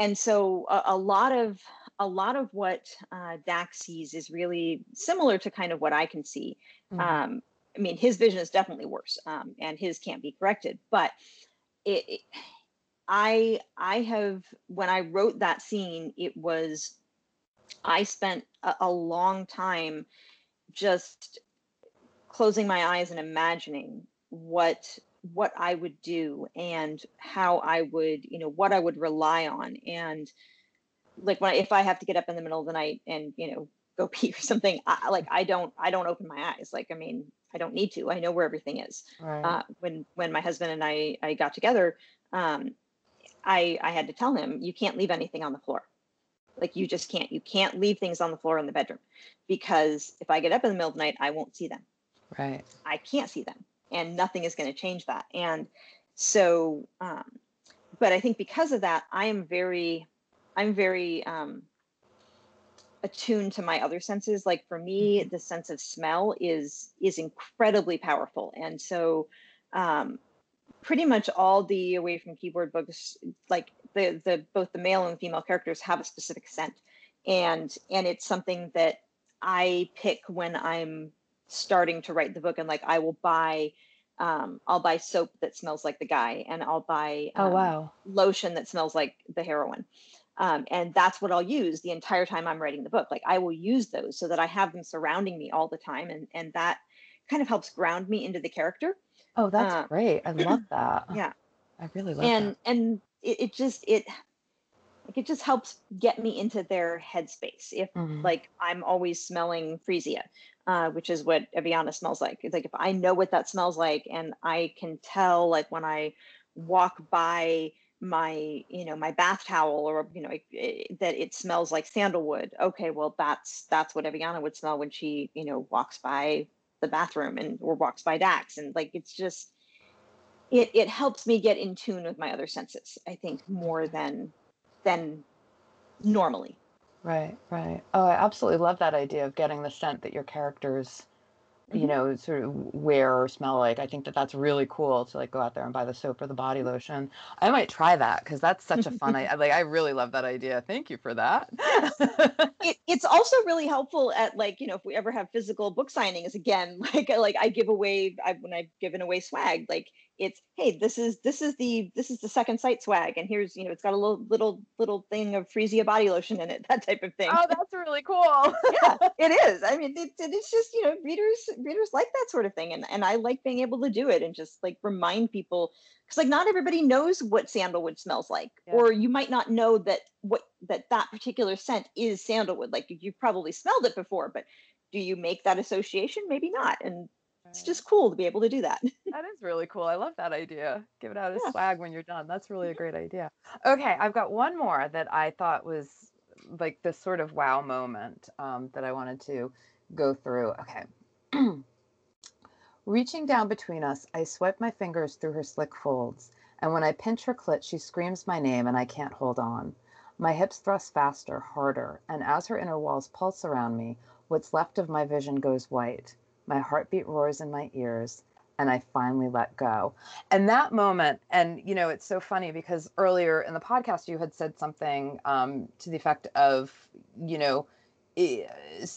And so a, a lot of, a lot of what uh, Dax sees is really similar to kind of what I can see. Mm-hmm. Um, I mean, his vision is definitely worse um, and his can't be corrected, but it, it, I, I have, when I wrote that scene, it was, I spent a, a long time just closing my eyes and imagining what, what I would do and how I would, you know, what I would rely on. And like when I, if I have to get up in the middle of the night and, you know, go pee or something, I, like, I don't, I don't open my eyes. Like, I mean, I don't need to, I know where everything is. Right. Uh, when, when my husband and I, I got together, um, I, I had to tell him, you can't leave anything on the floor. Like you just can't, you can't leave things on the floor in the bedroom, because if I get up in the middle of the night, I won't see them. Right. I can't see them, and nothing is going to change that. And so, um, but I think because of that, I am very, I'm very um, attuned to my other senses. Like for me, the sense of smell is, is incredibly powerful. And so um, pretty much all the Away From Keyboard books, like the, the, both the male and female characters have a specific scent. And, and it's something that I pick when I'm starting to write the book, and like I will buy um I'll buy soap that smells like the guy, and I'll buy um, oh, wow. lotion that smells like the heroine, um and that's what I'll use the entire time I'm writing the book. Like I will use those so that I have them surrounding me all the time, and and that kind of helps ground me into the character. Oh, that's um, great. I love that. Yeah, I really love and, that. And and it, it just it like it just helps get me into their headspace. If mm-hmm. like I'm always smelling freesia, Uh, which is what Aviana smells like. It's like if I know what that smells like, and I can tell, like when I walk by my, you know, my bath towel, or you know, it, it, that it smells like sandalwood. Okay, well that's that's what Aviana would smell when she, you know, walks by the bathroom and or walks by Dax, and like it's just it it helps me get in tune with my other senses, I think, more than than normally. Right, right. Oh, I absolutely love that idea of getting the scent that your characters, you know, sort of wear or smell like. I think that that's really cool to like go out there and buy the soap or the body lotion. I might try that because that's such a fun idea. Like, I really love that idea. Thank you for that. it, it's also really helpful at like, you know, if we ever have physical book signings again, like, like I give away, I, when I've given away swag, like It's, hey, this is this is the this is the Second Sight swag, and here's, you know, it's got a little little little thing of Freesia body lotion in it, that type of thing. Oh, that's really cool. Yeah, it is. I mean, it, it's just, you know, readers readers like that sort of thing, and and I like being able to do it and just like remind people, because like not everybody knows what sandalwood smells like, yeah. or you might not know that what that that particular scent is sandalwood. Like you've probably smelled it before, but do you make that association? Maybe not. And it's just cool to be able to do that. That is really cool. I love that idea. Give it out as yeah. swag when you're done. That's really a great idea. Okay, I've got one more that I thought was like this sort of wow moment um, that I wanted to go through. Okay. Reaching down between us, I swept my fingers through her slick folds, and when I pinch her clit, she screams my name and I can't hold on. My hips thrust faster, harder, and as her inner walls pulse around me, what's left of my vision goes white. My heartbeat roars in my ears, and I finally let go. And that moment, and, you know, it's so funny because earlier in the podcast, you had said something um, to the effect of, you know, the,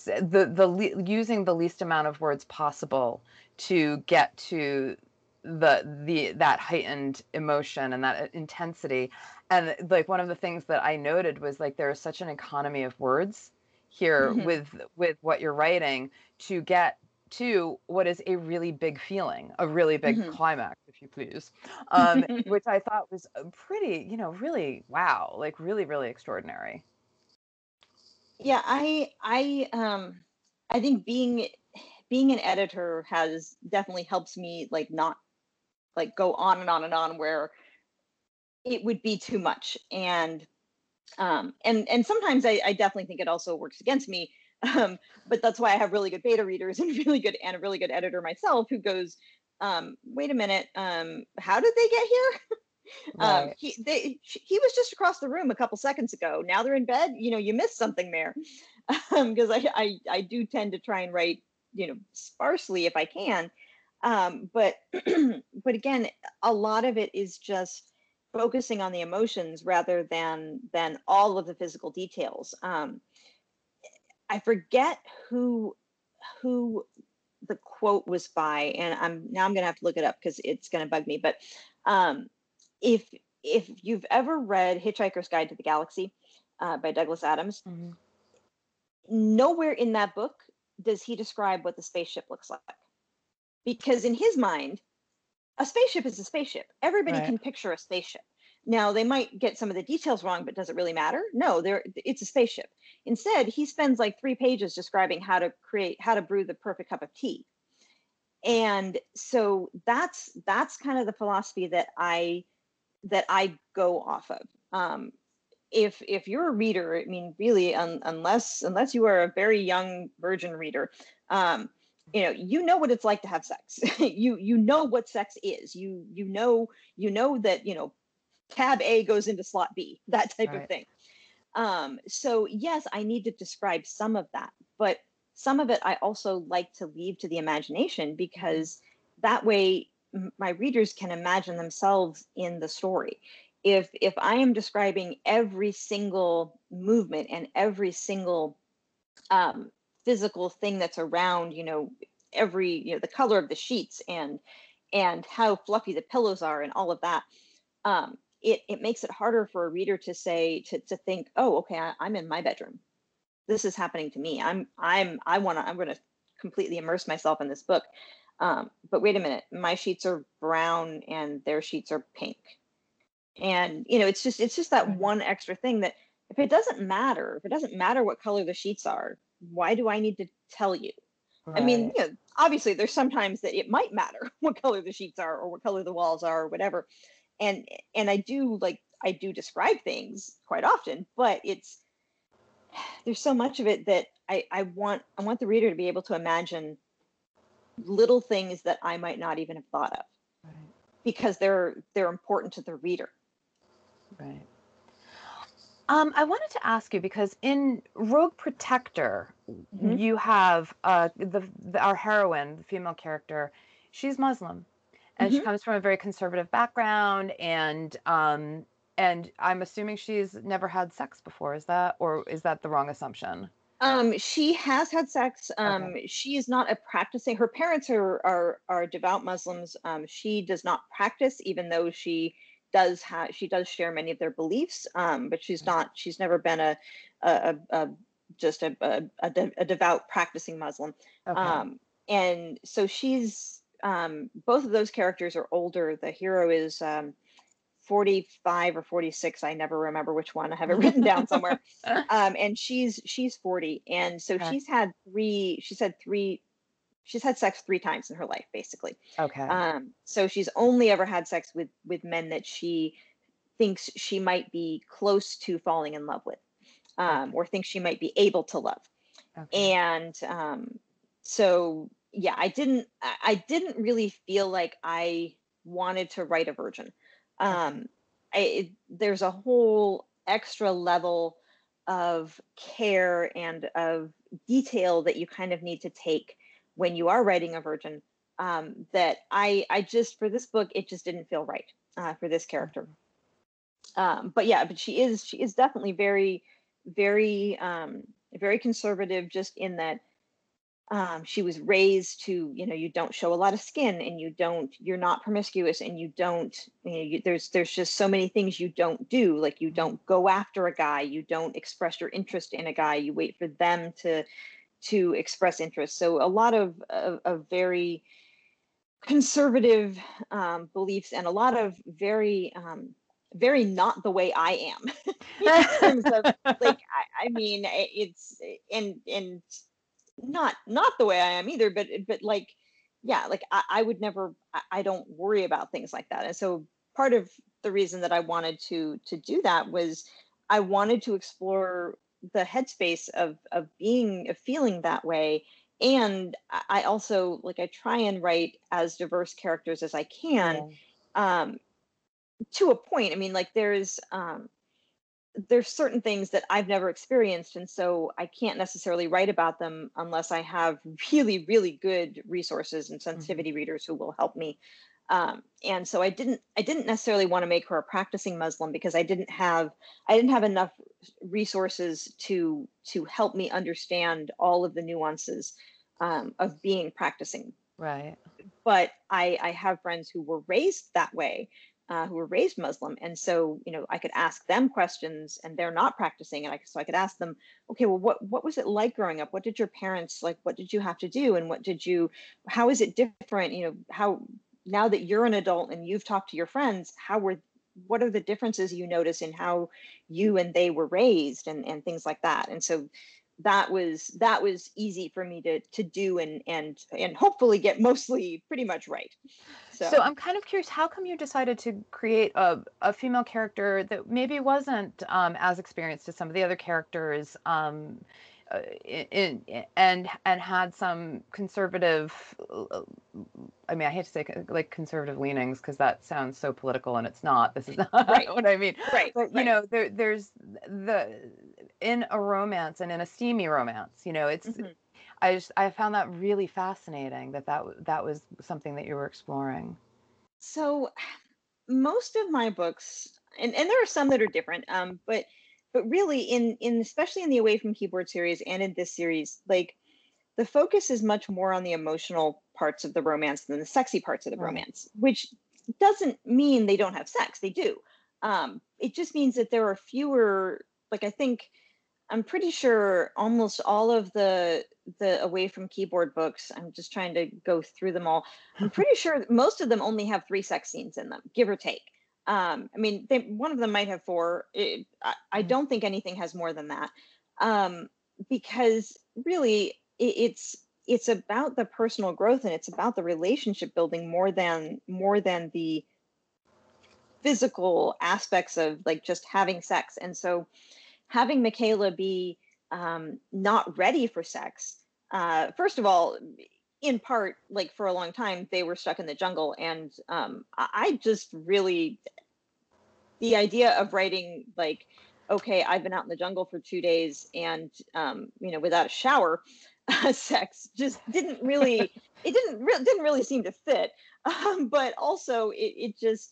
the using the least amount of words possible to get to the the that heightened emotion and that intensity. And, like, one of the things that I noted was, like, there is such an economy of words here mm-hmm. with with what you're writing to get to what is a really big feeling, a really big mm-hmm. climax, if you please, um, which I thought was pretty, you know, really, wow, like really, really extraordinary. Yeah, I, I, um, I think being, being an editor has definitely helps me like not like go on and on and on where it would be too much. And, um, and, and sometimes I, I definitely think it also works against me. Um, but that's why I have really good beta readers and really good and a really good editor myself who goes, um, wait a minute, um, how did they get here? Right. um, he they, he was just across the room a couple seconds ago. Now they're in bed. You know, you missed something there. Because um, I, I I do tend to try and write, you know, sparsely if I can. Um, but but again, a lot of it is just focusing on the emotions rather than than all of the physical details. Um, I forget who who the quote was by, and I'm now I'm gonna have to look it up because it's gonna bug me. But um, if if you've ever read Hitchhiker's Guide to the Galaxy uh, by Douglas Adams, mm-hmm. nowhere in that book does he describe what the spaceship looks like, because in his mind, a spaceship is a spaceship. Everybody right. can picture a spaceship. Now, they might get some of the details wrong, but does it really matter? No, there it's a spaceship. Instead, he spends like three pages describing how to create, how to brew the perfect cup of tea. And so that's that's kind of the philosophy that I that I go off of. Um, if if you're a reader, I mean, really, un, unless unless you are a very young virgin reader, um, you know, you know what it's like to have sex. you you know what sex is. You you know you know that you know. Tab A goes into slot B, that type right. of thing. Um, so yes, I need to describe some of that, but some of it I also like to leave to the imagination, because that way my readers can imagine themselves in the story. If if I am describing every single movement and every single um, physical thing that's around, you know, every you know the color of the sheets and and how fluffy the pillows are and all of that, um, It, it makes it harder for a reader to say to to think, oh, okay, I, I'm in my bedroom. This is happening to me. I'm I'm I want to I'm going to completely immerse myself in this book. Um, but wait a minute, my sheets are brown and their sheets are pink. And you know, it's just it's just that one extra thing that if it doesn't matter, if it doesn't matter what color the sheets are, why do I need to tell you? Right. I mean, you know, obviously there's sometimes that it might matter what color the sheets are or what color the walls are or whatever. And and I do like I do describe things quite often, but it's there's so much of it that I, I want I want the reader to be able to imagine little things that I might not even have thought of, right. because they're they're important to the reader. Right. Um, I wanted to ask you, because in Rogue Protector, mm-hmm. you have uh, the, the our heroine, the female character, she's Muslim. And mm-hmm. she comes from a very conservative background, and um, and I'm assuming she's never had sex before. Is that, or is that the wrong assumption? Um, she has had sex. Um, okay. She is not a practicing. Her parents are are, are devout Muslims. Um, she does not practice, even though she does have. She does share many of their beliefs. Um, but she's not. She's never been a, a, a, a just a a, a, de- a devout practicing Muslim. Okay. Um, and so she's. Um, both of those characters are older. The hero is um, forty-five or forty-six. I never remember which one. I have it written down somewhere. Um, and she's she's forty. And so okay. she's had three. She's had three. She's had sex three times in her life, basically. Okay. Um, so she's only ever had sex with with men that she thinks she might be close to falling in love with, um, okay. or thinks she might be able to love. Okay. And um, so. Yeah, I didn't. I didn't really feel like I wanted to write a virgin. Um, I, it, there's a whole extra level of care and of detail that you kind of need to take when you are writing a virgin. Um, that I, I just for this book, it just didn't feel right uh, for this character. Um, but yeah, but she is. She is definitely very, very, um, very conservative. Just in that. Um, she was raised to, you know, you don't show a lot of skin and you don't, you're not promiscuous and you don't, you know, you, there's, there's just so many things you don't do. Like you don't go after a guy, you don't express your interest in a guy, you wait for them to, to express interest. So a lot of, of, of very conservative um, beliefs and a lot of very, um, very not the way I am. In terms of, like, I, I mean, it's, and, and, Not not the way I am either, but but like, yeah, like I, I would never. I, I don't worry about things like that, and so part of the reason that I wanted to to do that was I wanted to explore the headspace of of being of feeling that way, and I also like I try and write as diverse characters as I can, yeah. um, to a point. I mean, like there's. Um, there's certain things that I've never experienced. And so I can't necessarily write about them unless I have really, really good resources and sensitivity mm-hmm. readers who will help me. Um, and so I didn't, I didn't necessarily want to make her a practicing Muslim because I didn't have, I didn't have enough resources to, to help me understand all of the nuances um, of being practicing. Right. But I, I have friends who were raised that way. Uh, who were raised Muslim. And so, you know, I could ask them questions and they're not practicing. And I, so I could ask them, okay, well, what, what was it like growing up? What did your parents, like, what did you have to do? And what did you, how is it different? You know, how, now that you're an adult and you've talked to your friends, how were, what are the differences you notice in how you and they were raised and, and things like that. And so that was, that was easy for me to, to do and, and, and hopefully get mostly pretty much right. So. so I'm kind of curious, how come you decided to create a, a female character that maybe wasn't um, as experienced as some of the other characters, um, in, in, and and had some conservative, I mean, I hate to say like conservative leanings because that sounds so political and it's not. This is not right. what I mean. Right. But, you right. know, there, there's the in a romance and in a steamy romance, you know, it's. Mm-hmm. I just, I found that really fascinating that, that that was something that you were exploring. So most of my books, and, and there are some that are different, um, but but really in in especially in the Away From Keyboard series and in this series, like the focus is much more on the emotional parts of the romance than the sexy parts of the right. romance, which doesn't mean they don't have sex. They do. Um, it just means that there are fewer, like I think, I'm pretty sure almost all of the the Away From Keyboard books, I'm just trying to go through them all. I'm pretty sure most of them only have three sex scenes in them, give or take. Um, I mean, they, one of them might have four. It, I, I don't think anything has more than that. Um, because really it, it's, it's about the personal growth and it's about the relationship building more than, more than the physical aspects of like just having sex. And so, having Michaela be um, not ready for sex, uh, first of all, in part, like for a long time, they were stuck in the jungle. And um, I just really, the idea of writing like, okay, I've been out in the jungle for two days and, um, you know, without a shower, uh, sex just didn't really, it didn't, re- didn't really seem to fit. Um, but also it, it just,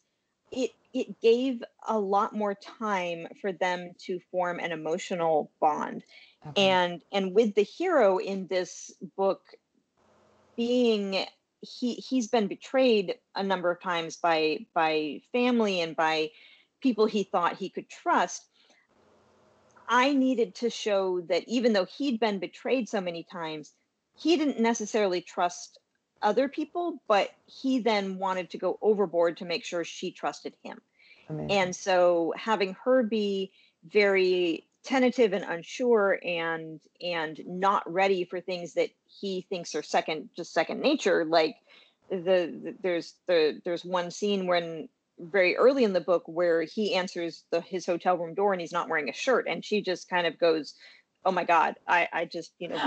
it, it gave a lot more time for them to form an emotional bond. Okay. And and with the hero in this book being he he's been betrayed a number of times by by family and by people he thought he could trust. I needed to show that even though he'd been betrayed so many times, he didn't necessarily trust other people, but he then wanted to go overboard to make sure she trusted him. Amazing. And so having her be very tentative and unsure and and not ready for things that he thinks are second just second nature, like the, the there's the there's one scene when very early in the book where he answers the his hotel room door and he's not wearing a shirt, and she just kind of goes, oh my God, I, I just, you know,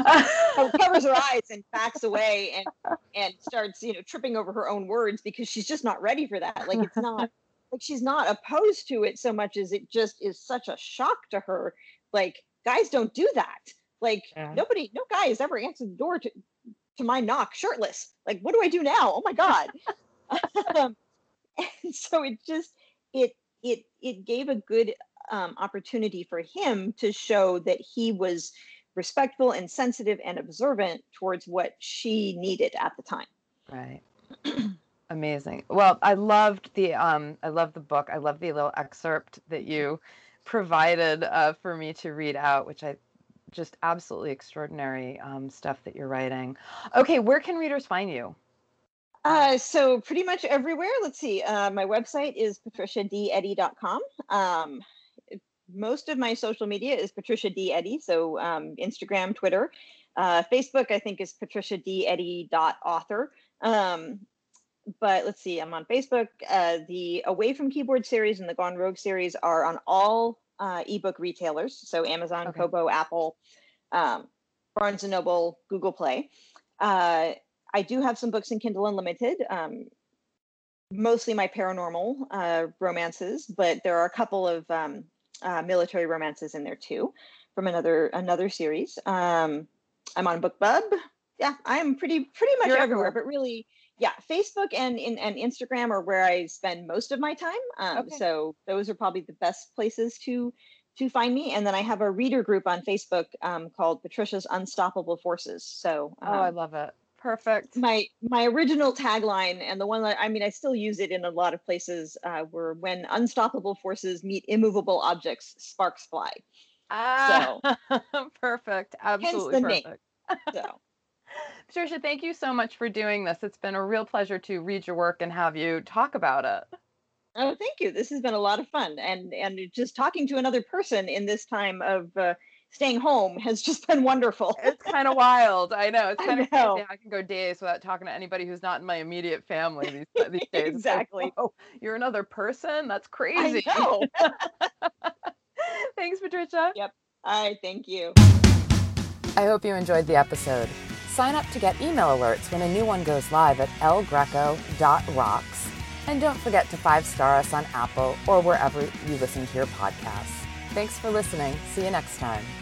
covers her eyes and backs away and and starts, you know, tripping over her own words because she's just not ready for that. Like, it's not like she's not opposed to it so much as it just is such a shock to her. Like, guys don't do that. Like, yeah. nobody, no guy has ever answered the door to, to my knock shirtless. Like, what do I do now? Oh my God. um, and so it just, it, it, it gave a good Um, opportunity for him to show that he was respectful and sensitive and observant towards what she needed at the time. Right. Amazing. Well, I loved the um, I loved the book. I loved the little excerpt that you provided uh, for me to read out, which I just absolutely extraordinary um, stuff that you're writing. Okay, where can readers find you? Uh, so pretty much everywhere. Let's see. Uh, my website is patricia d eddy dot com. Um, Most of my social media is Patricia D. Eddy, so um, Instagram, Twitter. Uh, Facebook, I think, is patricia d eddy dot author. Um, but let's see, I'm on Facebook. Uh, the Away From Keyboard series and the Gone Rogue series are on all uh, ebook retailers, so Amazon, okay. Kobo, Apple, um, Barnes and Noble, Google Play. Uh, I do have some books in Kindle Unlimited, um, mostly my paranormal uh, romances, but there are a couple of... Um, Uh, military romances in there too, from another another series. Um, I'm on BookBub. Yeah, I'm pretty pretty much everywhere, everywhere, but really, yeah, Facebook and in and Instagram are where I spend most of my time. Um, okay. So those are probably the best places to to find me. And then I have a reader group on Facebook um, called Patricia's Unstoppable Forces. So um, oh, I love it. Perfect. My my original tagline, and the one that, I mean, I still use it in a lot of places, uh, were when unstoppable forces meet immovable objects, sparks fly. Ah, so, perfect. Absolutely perfect. So. Patricia, thank you so much for doing this. It's been a real pleasure to read your work and have you talk about it. Oh, thank you. This has been a lot of fun. And, and just talking to another person in this time of... Uh, staying home has just been wonderful. It's kind of wild. I know. It's kind of crazy. I can go days without talking to anybody who's not in my immediate family these, these days. Exactly. Like, oh, you're another person? That's crazy. I know. Thanks, Patricia. Yep. All right. Thank you. I hope you enjoyed the episode. Sign up to get email alerts when a new one goes live at el greco dot rocks. And don't forget to five-star us on Apple or wherever you listen to your podcasts. Thanks for listening. See you next time.